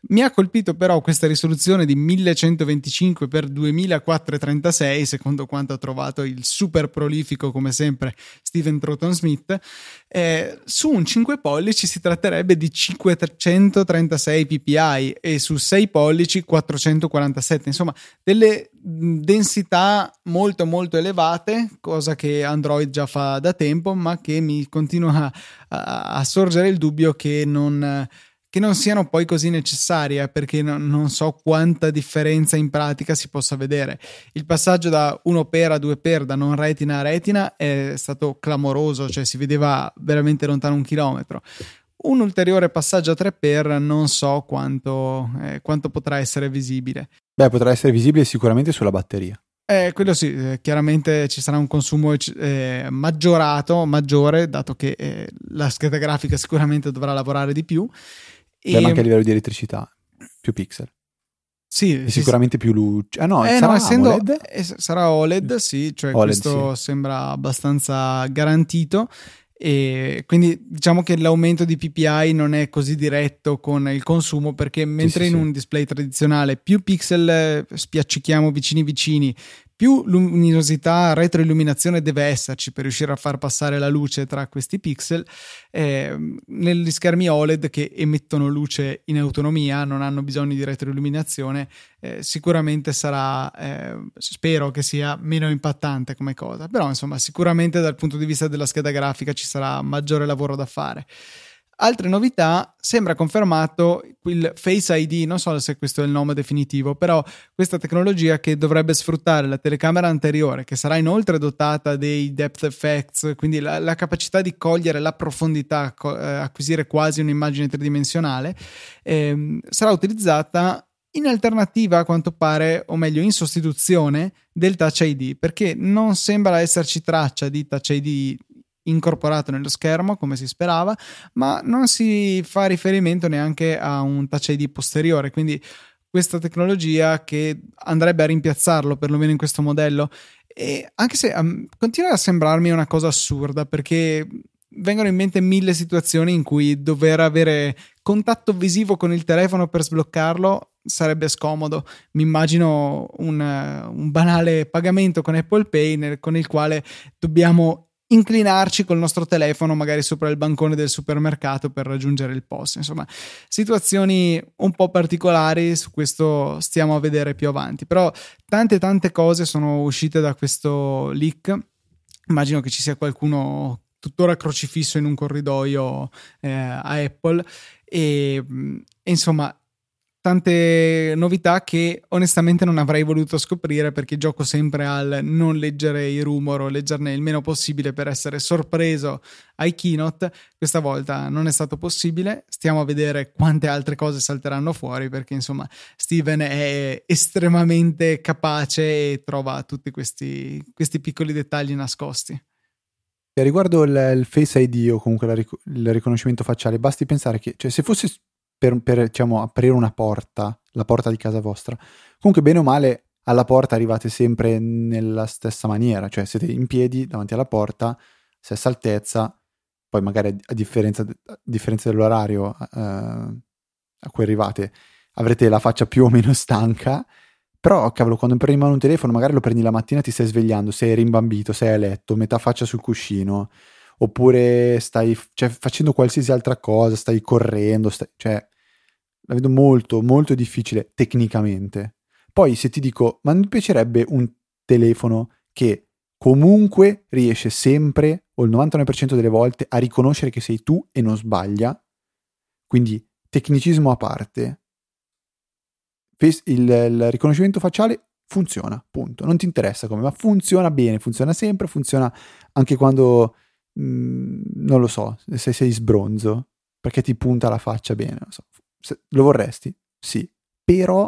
Mi ha colpito però questa risoluzione di millecentoventicinque per duemilaquattrocentotrentasei, secondo quanto ha trovato il super prolifico come sempre Steven Troughton Smith. Eh, su un cinque pollici si tratterebbe di cinquecentotrentasei ppi e su sei pollici quattrocentoquarantasette, insomma delle densità molto molto elevate, cosa che Android già fa da tempo, ma che mi continua a, a sorgere il dubbio che non... che non siano poi così necessarie, perché no, non so quanta differenza in pratica si possa vedere. Il passaggio da uno per a due per, da non retina a retina, è stato clamoroso, cioè si vedeva veramente lontano un chilometro. Un ulteriore passaggio a tre per non so quanto, eh, quanto potrà essere visibile. Beh, potrà essere visibile sicuramente sulla batteria. Eh, quello sì, eh, chiaramente ci sarà un consumo eh, maggiorato, maggiore, dato che eh, la scheda grafica sicuramente dovrà lavorare di più. Beh, e... ma anche a livello di elettricità, più pixel. Sì, sì, sicuramente sì. Più luce. Ah no, eh, sarà no, essendo, OLED? Eh, sarà OLED, sì, cioè OLED, questo sì. Sembra abbastanza garantito. E quindi diciamo che l'aumento di ppi non è così diretto con il consumo, perché mentre sì, in sì, un display tradizionale più pixel spiaccichiamo vicini vicini, più luminosità, retroilluminazione deve esserci per riuscire a far passare la luce tra questi pixel, eh, negli schermi OLED, che emettono luce in autonomia, non hanno bisogno di retroilluminazione, eh, sicuramente sarà, eh, spero che sia meno impattante come cosa, però insomma sicuramente dal punto di vista della scheda grafica ci sarà maggiore lavoro da fare. Altre novità: sembra confermato il Face I D, non so se questo è il nome definitivo, però questa tecnologia che dovrebbe sfruttare la telecamera anteriore, che sarà inoltre dotata dei depth effects, quindi la, la capacità di cogliere la profondità, co- acquisire quasi un'immagine tridimensionale, ehm, sarà utilizzata in alternativa, a quanto pare, o meglio in sostituzione del Touch I D, perché non sembra esserci traccia di Touch I D incorporato nello schermo come si sperava, ma non si fa riferimento neanche a un Touch I D posteriore, quindi questa tecnologia che andrebbe a rimpiazzarlo perlomeno in questo modello. E anche se um, continua a sembrarmi una cosa assurda, perché vengono in mente mille situazioni in cui dover avere contatto visivo con il telefono per sbloccarlo sarebbe scomodo. Mi immagino un, un banale pagamento con Apple Pay nel, con il quale dobbiamo inclinarci col nostro telefono magari sopra il bancone del supermercato per raggiungere il post. Insomma, situazioni un po' particolari, su questo stiamo a vedere più avanti, però tante tante cose sono uscite da questo leak. Immagino che ci sia qualcuno tuttora crocifisso in un corridoio eh, a Apple e, e insomma tante novità che onestamente non avrei voluto scoprire, perché gioco sempre al non leggere i rumor o leggerne il meno possibile per essere sorpreso ai keynote. Questa volta non è stato possibile, stiamo a vedere quante altre cose salteranno fuori, perché insomma Steven è estremamente capace e trova tutti questi, questi piccoli dettagli nascosti. Riguardo il, il Face I D o comunque la ric- il riconoscimento facciale, basti pensare che, cioè, se fosse per, per diciamo, aprire una porta, la porta di casa vostra, comunque bene o male alla porta arrivate sempre nella stessa maniera, cioè siete in piedi davanti alla porta, stessa altezza, poi magari a differenza, a differenza dell'orario eh, a cui arrivate avrete la faccia più o meno stanca, però cavolo, quando prendi in mano un telefono magari lo prendi la mattina, ti stai svegliando, sei rimbambito, sei a letto, metà faccia sul cuscino, oppure stai cioè, facendo qualsiasi altra cosa, stai correndo, stai, cioè la vedo molto molto difficile tecnicamente. Poi se ti dico, ma mi piacerebbe un telefono che comunque riesce sempre o il novantanove per cento delle volte a riconoscere che sei tu e non sbaglia, quindi tecnicismo a parte, il, il riconoscimento facciale funziona, punto, non ti interessa come, ma funziona bene, funziona sempre, funziona anche quando mh, non lo so, se sei sbronzo perché ti punta la faccia bene, non so. Se, lo vorresti? Sì, però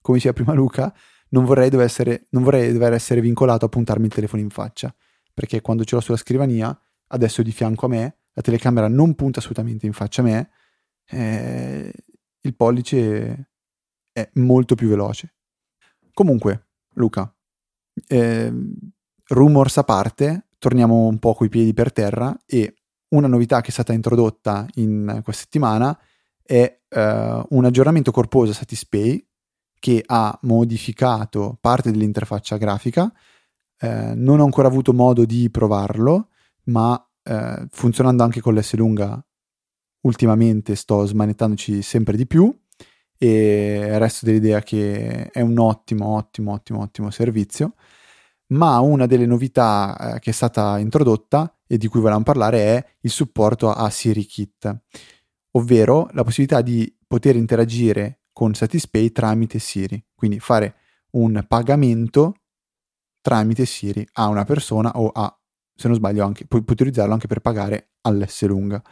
come diceva prima Luca, non vorrei dover essere, non vorrei dover essere vincolato a puntarmi il telefono in faccia, perché quando ce l'ho sulla scrivania, adesso è di fianco a me, la telecamera non punta assolutamente in faccia a me, eh, il pollice è molto più veloce. Comunque, Luca, eh, rumors a parte, torniamo un po' coi piedi per terra, e una novità che è stata introdotta in questa settimana è eh, un aggiornamento corposo a Satispay che ha modificato parte dell'interfaccia grafica. Eh, non ho ancora avuto modo di provarlo, ma eh, funzionando anche con l'S lunga ultimamente sto smanettandoci sempre di più, e resto dell'idea che è un ottimo ottimo ottimo ottimo servizio. Ma una delle novità eh, che è stata introdotta e di cui volevamo parlare è il supporto a SiriKit, ovvero la possibilità di poter interagire con Satispay tramite Siri, quindi fare un pagamento tramite Siri a una persona o a, se non sbaglio, anche puoi utilizzarlo anche per pagare all'S lunga.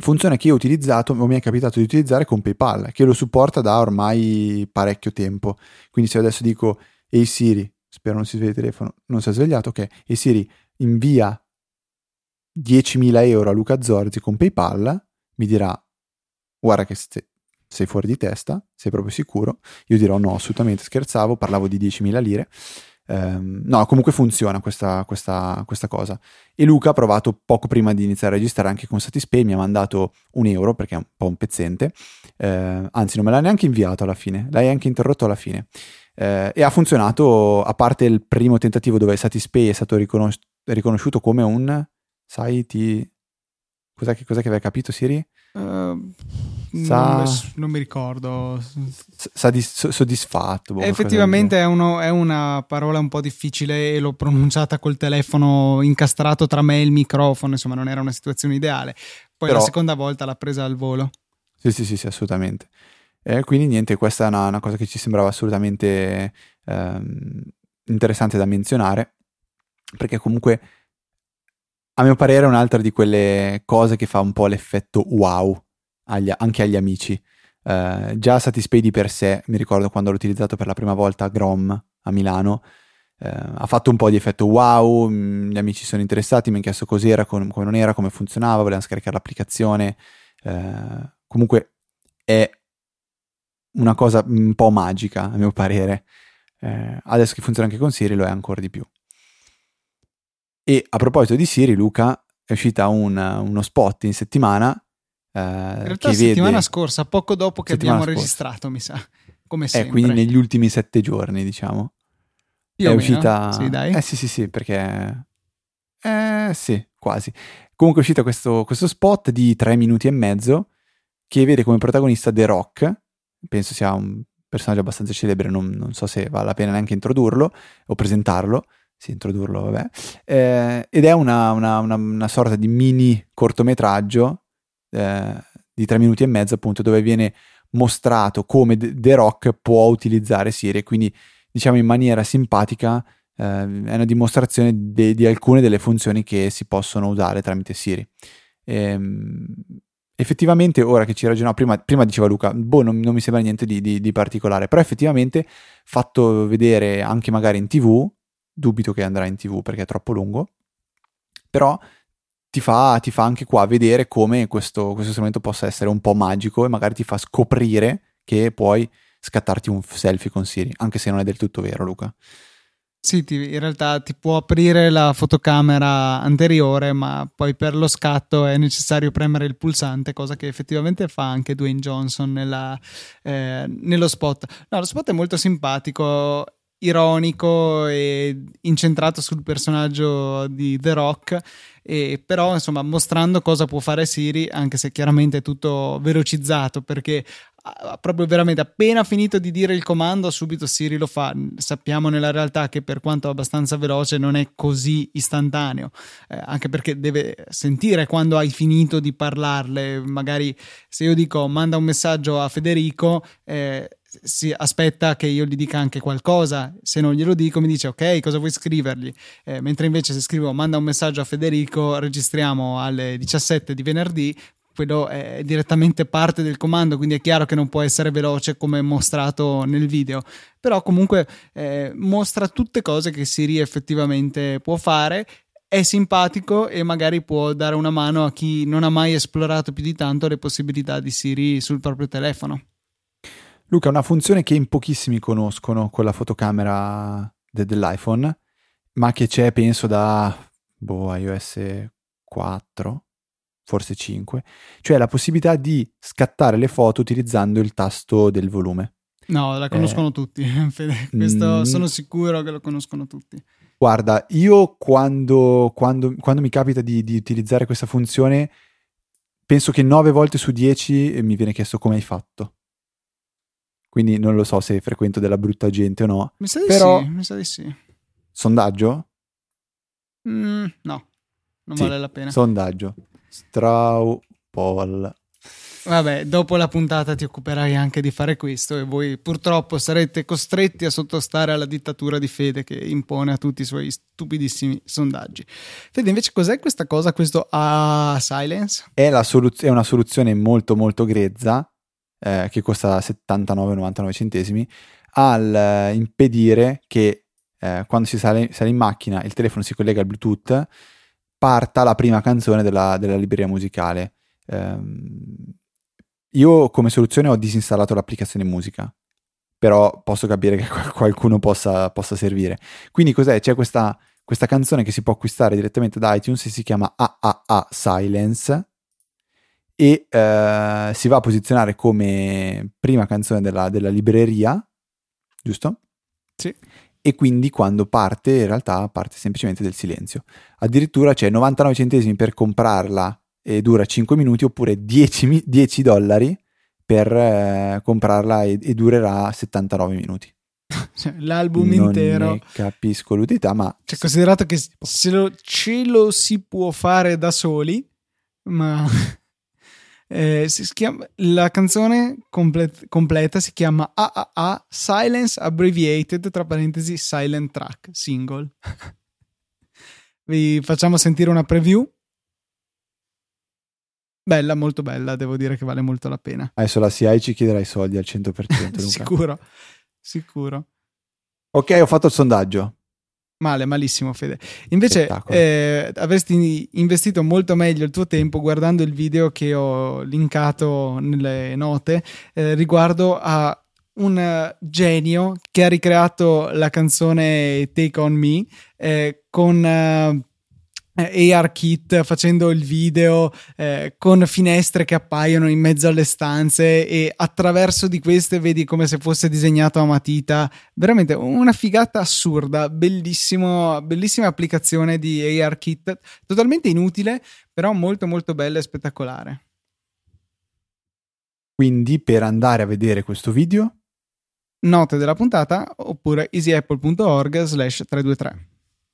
Funzione che io ho utilizzato, o mi è capitato di utilizzare con PayPal, che lo supporta da ormai parecchio tempo. Quindi se adesso dico, ehi Siri, spero non si svegli il telefono, non si è svegliato, ok, ehi Siri, invia diecimila euro a Luca Zorzi con PayPal, mi dirà, guarda che sei fuori di testa, sei proprio sicuro? Io dirò no, assolutamente, scherzavo, parlavo di diecimila lire. Um, no, comunque funziona questa, questa, questa cosa. E Luca ha provato poco prima di iniziare a registrare anche con Satispay, mi ha mandato un euro perché è un po' un pezzente, uh, anzi non me l'ha neanche inviato alla fine, l'hai anche interrotto alla fine, uh, e ha funzionato, a parte il primo tentativo dove Satispay è stato riconos- riconosciuto come un, sai, ti... Cos'è che, cos'è che aveva capito Siri? Uh, sa... non, non mi ricordo. Sa di, so, soddisfatto. Boh, effettivamente è, uno, è una parola un po' difficile e l'ho pronunciata col telefono incastrato tra me e il microfono, insomma non era una situazione ideale. Poi però, la seconda volta l'ha presa al volo. Sì, sì, sì, sì, assolutamente. Eh, quindi niente, questa è una, una cosa che ci sembrava assolutamente ehm, interessante da menzionare, perché comunque... A mio parere è un'altra di quelle cose che fa un po' l'effetto wow agli, anche agli amici. Uh, già Satispay di per sé, mi ricordo quando l'ho utilizzato per la prima volta a Grom a Milano, uh, ha fatto un po' di effetto wow, gli amici sono interessati, mi hanno chiesto cos'era, come non era, come funzionava, volevano scaricare l'applicazione. Uh, comunque è una cosa un po' magica a mio parere. Uh, adesso che funziona anche con Siri lo è ancora di più. E a proposito di Siri, Luca, è uscita un, uno spot in settimana. Eh, in realtà che settimana vede... scorsa, poco dopo che abbiamo scorsa. registrato, mi sa, come sempre. Eh, quindi negli ultimi sette giorni, diciamo. Più è o uscita... meno, sì, dai. Eh sì sì sì, perché Eh sì, quasi. Comunque è uscito questo, questo spot di tre minuti e mezzo che vede come protagonista The Rock, penso sia un personaggio abbastanza celebre, non, non so se vale la pena neanche introdurlo o presentarlo. Sì, introdurlo, vabbè. Eh, ed è una, una, una, una sorta di mini cortometraggio eh, di tre minuti e mezzo, appunto, dove viene mostrato come The Rock può utilizzare Siri, quindi diciamo in maniera simpatica eh, è una dimostrazione de, di alcune delle funzioni che si possono usare tramite Siri. Ehm, effettivamente, ora che ci ragionavo, prima, prima diceva Luca, boh, non, non mi sembra niente di, di, di particolare, però effettivamente fatto vedere anche magari in tivù, dubito che andrà in tivù perché è troppo lungo, però ti fa, ti fa anche qua vedere come questo, questo strumento possa essere un po' magico e magari ti fa scoprire che puoi scattarti un selfie con Siri, anche se non è del tutto vero, Luca. Sì, ti, in realtà ti può aprire la fotocamera anteriore, ma poi per lo scatto è necessario premere il pulsante, cosa che effettivamente fa anche Dwayne Johnson nella, eh, nello spot. No, lo spot è molto simpatico, ironico e incentrato sul personaggio di The Rock, e però insomma mostrando cosa può fare Siri, anche se chiaramente è tutto velocizzato perché proprio veramente appena finito di dire il comando subito Siri lo fa. Sappiamo nella realtà che per quanto abbastanza veloce non è così istantaneo, eh, anche perché deve sentire quando hai finito di parlarle. Magari se io dico manda un messaggio a Federico, eh, si aspetta che io gli dica anche qualcosa, se non glielo dico mi dice ok, cosa vuoi scrivergli, eh, mentre invece se scrivo manda un messaggio a Federico, registriamo alle diciassette di venerdì, quello è direttamente parte del comando, quindi è chiaro che non può essere veloce come mostrato nel video, però comunque eh, mostra tutte cose che Siri effettivamente può fare. È simpatico e magari può dare una mano a chi non ha mai esplorato più di tanto le possibilità di Siri sul proprio telefono. Luca, una funzione che in pochissimi conoscono con la fotocamera de- dell'iPhone, ma che c'è penso da boh, iOS quattro, forse cinque, cioè la possibilità di scattare le foto utilizzando il tasto del volume. No, la conoscono eh, tutti, Fede. Questo mm, sono sicuro che lo conoscono tutti. Guarda, io quando, quando, quando mi capita di, di utilizzare questa funzione, penso che nove volte su dieci mi viene chiesto come hai fatto. Quindi non lo so se frequento della brutta gente o no. Mi sa di però... sì, mi sa di sì. Sondaggio? Mm, no, non sì, vale la pena. Sondaggio. Straupol. Vabbè, dopo la puntata ti occuperai anche di fare questo e voi purtroppo sarete costretti a sottostare alla dittatura di Fede che impone a tutti i suoi stupidissimi sondaggi. Fede, invece cos'è questa cosa, questo uh, silence? È, la soluz- è una soluzione molto molto grezza, Eh, che costa settantanove virgola novantanove centesimi, al eh, impedire che eh, quando si sale, sale in macchina il telefono si collega al Bluetooth, parta la prima canzone della, della libreria musicale. Eh, io come soluzione ho disinstallato l'applicazione musica, però posso capire che qualcuno possa, possa servire. Quindi cos'è? C'è questa, questa canzone che si può acquistare direttamente da iTunes e si chiama A A A Silence, e eh, si va a posizionare come prima canzone della, della libreria, giusto? Sì. E quindi quando parte, in realtà parte semplicemente del silenzio. Addirittura c'è novantanove centesimi per comprarla e dura cinque minuti, oppure dieci dollari per eh, comprarla e, e durerà settantanove minuti. L'album non intero, ne capisco l'utilità, ma cioè, considerato che se lo, ce lo si può fare da soli, ma Eh, si chiama, la canzone complet, completa si chiama A A A Silence Abbreviated tra parentesi Silent Track Single. Vi facciamo sentire una preview bella, molto bella, devo dire che vale molto la pena. Adesso la C I ci chiederà i soldi al cento per cento. sicuro sicuro ok, ho fatto il sondaggio male, malissimo Fede. Invece eh, avresti investito molto meglio il tuo tempo guardando il video che ho linkato nelle note eh, riguardo a un genio che ha ricreato la canzone Take On Me eh, con eh, eh, ARKit, facendo il video eh, con finestre che appaiono in mezzo alle stanze e attraverso di queste vedi come se fosse disegnato a matita. Veramente una figata assurda, bellissimo, bellissima applicazione di ARKit, totalmente inutile però molto molto bella e spettacolare. Quindi per andare a vedere questo video, note della puntata oppure easyapple punto org slash tre due tre.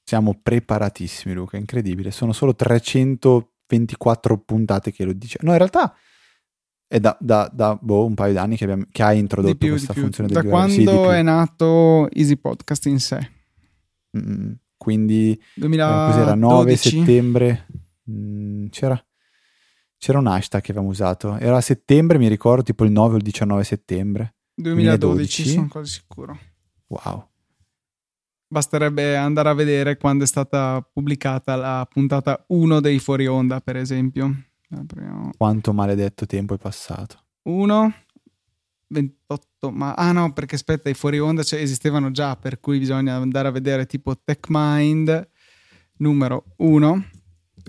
Siamo preparatissimi, Luca, incredibile. Sono solo trecentoventiquattro puntate che lo dice. No, in realtà è da, da, da boh, un paio d'anni che, abbiamo, che hai introdotto più, questa funzione del da quando sì, è nato Easy Podcast in sé. Mm, quindi duemiladodici. nove settembre mm, c'era c'era un hashtag che avevamo usato, era a settembre, mi ricordo, tipo il nove o il diciannove settembre duemiladodici, duemiladodici. Sono quasi sicuro. Wow, basterebbe andare a vedere quando è stata pubblicata la puntata uno dei Fuori Onda, per esempio. Apriamo. Quanto maledetto tempo è passato. Uno ventotto ma ah no, perché aspetta, i Fuori Onda cioè, esistevano già, per cui bisogna andare a vedere tipo TechMind numero uno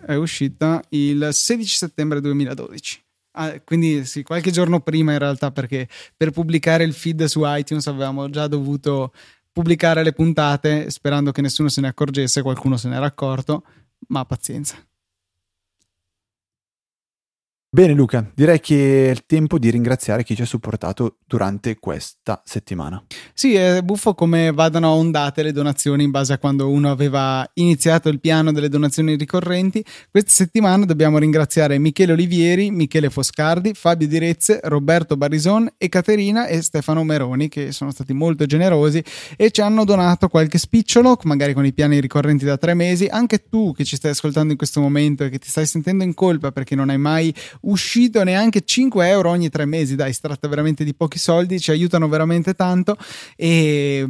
è uscita il sedici settembre duemiladodici. Ah, quindi sì, qualche giorno prima in realtà, perché per pubblicare il feed su iTunes avevamo già dovuto pubblicare le puntate sperando che nessuno se ne accorgesse. Qualcuno se ne era accorto, ma pazienza. Bene Luca, direi che è il tempo di ringraziare chi ci ha supportato durante questa settimana. Sì, è buffo come vadano a ondate le donazioni in base a quando uno aveva iniziato il piano delle donazioni ricorrenti. Questa settimana dobbiamo ringraziare Michele Olivieri, Michele Foscardi, Fabio Direzze, Roberto Barison, e Caterina e Stefano Meroni, che sono stati molto generosi e ci hanno donato qualche spicciolo, magari con i piani ricorrenti da tre mesi. Anche tu che ci stai ascoltando in questo momento e che ti stai sentendo in colpa perché non hai mai uscito neanche cinque euro ogni tre mesi, dai, si tratta veramente di pochi soldi, ci aiutano veramente tanto e,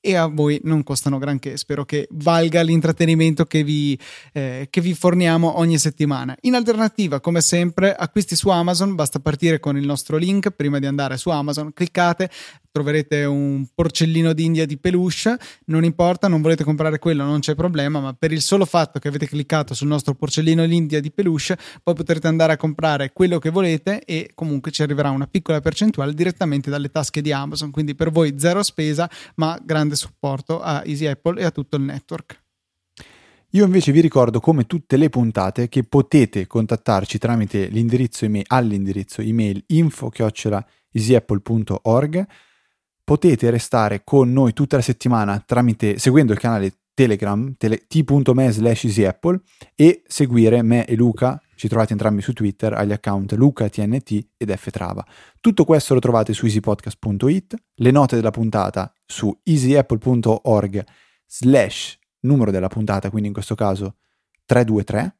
e a voi non costano granché. Spero che valga l'intrattenimento che vi, eh, che vi forniamo ogni settimana. In alternativa, come sempre, acquisti su Amazon, basta partire con il nostro link prima di andare su Amazon, cliccate, troverete un porcellino d'India di peluche, non importa, non volete comprare quello, non c'è problema, ma per il solo fatto che avete cliccato sul nostro porcellino d'India di peluche poi potrete andare a comprare quello che volete e comunque ci arriverà una piccola percentuale direttamente dalle tasche di Amazon, quindi per voi zero spesa ma grande supporto a Easy Apple e a tutto il network. Io invece vi ricordo, come tutte le puntate, che potete contattarci tramite l'indirizzo email, all'indirizzo email info chiocciola easyapple punto org. Potete restare con noi tutta la settimana tramite seguendo il canale Telegram tele, t punto m e slash easyapple, e seguire me e Luca, ci trovate entrambi su Twitter agli account LucaTNT ed Ftrava. Tutto questo lo trovate su easypodcast punto it, le note della puntata su easyapple punto org slash numero della puntata, quindi in questo caso tre due tre,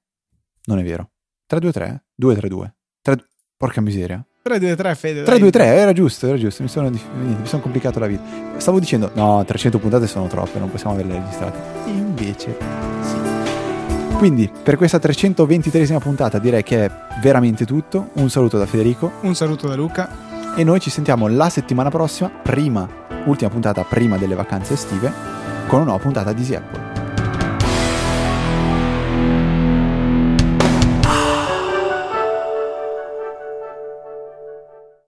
non è vero, tre due tre, due tre due, tre, porca miseria. tre due tre, Fede. tre due tre, era giusto, era giusto. Mi sono, mi sono complicato la vita. Stavo dicendo, no, trecento puntate sono troppe, non possiamo averle registrate. E invece sì. Quindi, per questa trecentoventitreesima puntata direi che è veramente tutto. Un saluto da Federico. Un saluto da Luca. E noi ci sentiamo la settimana prossima, prima, ultima puntata prima delle vacanze estive, con una nuova puntata di Easy Apple.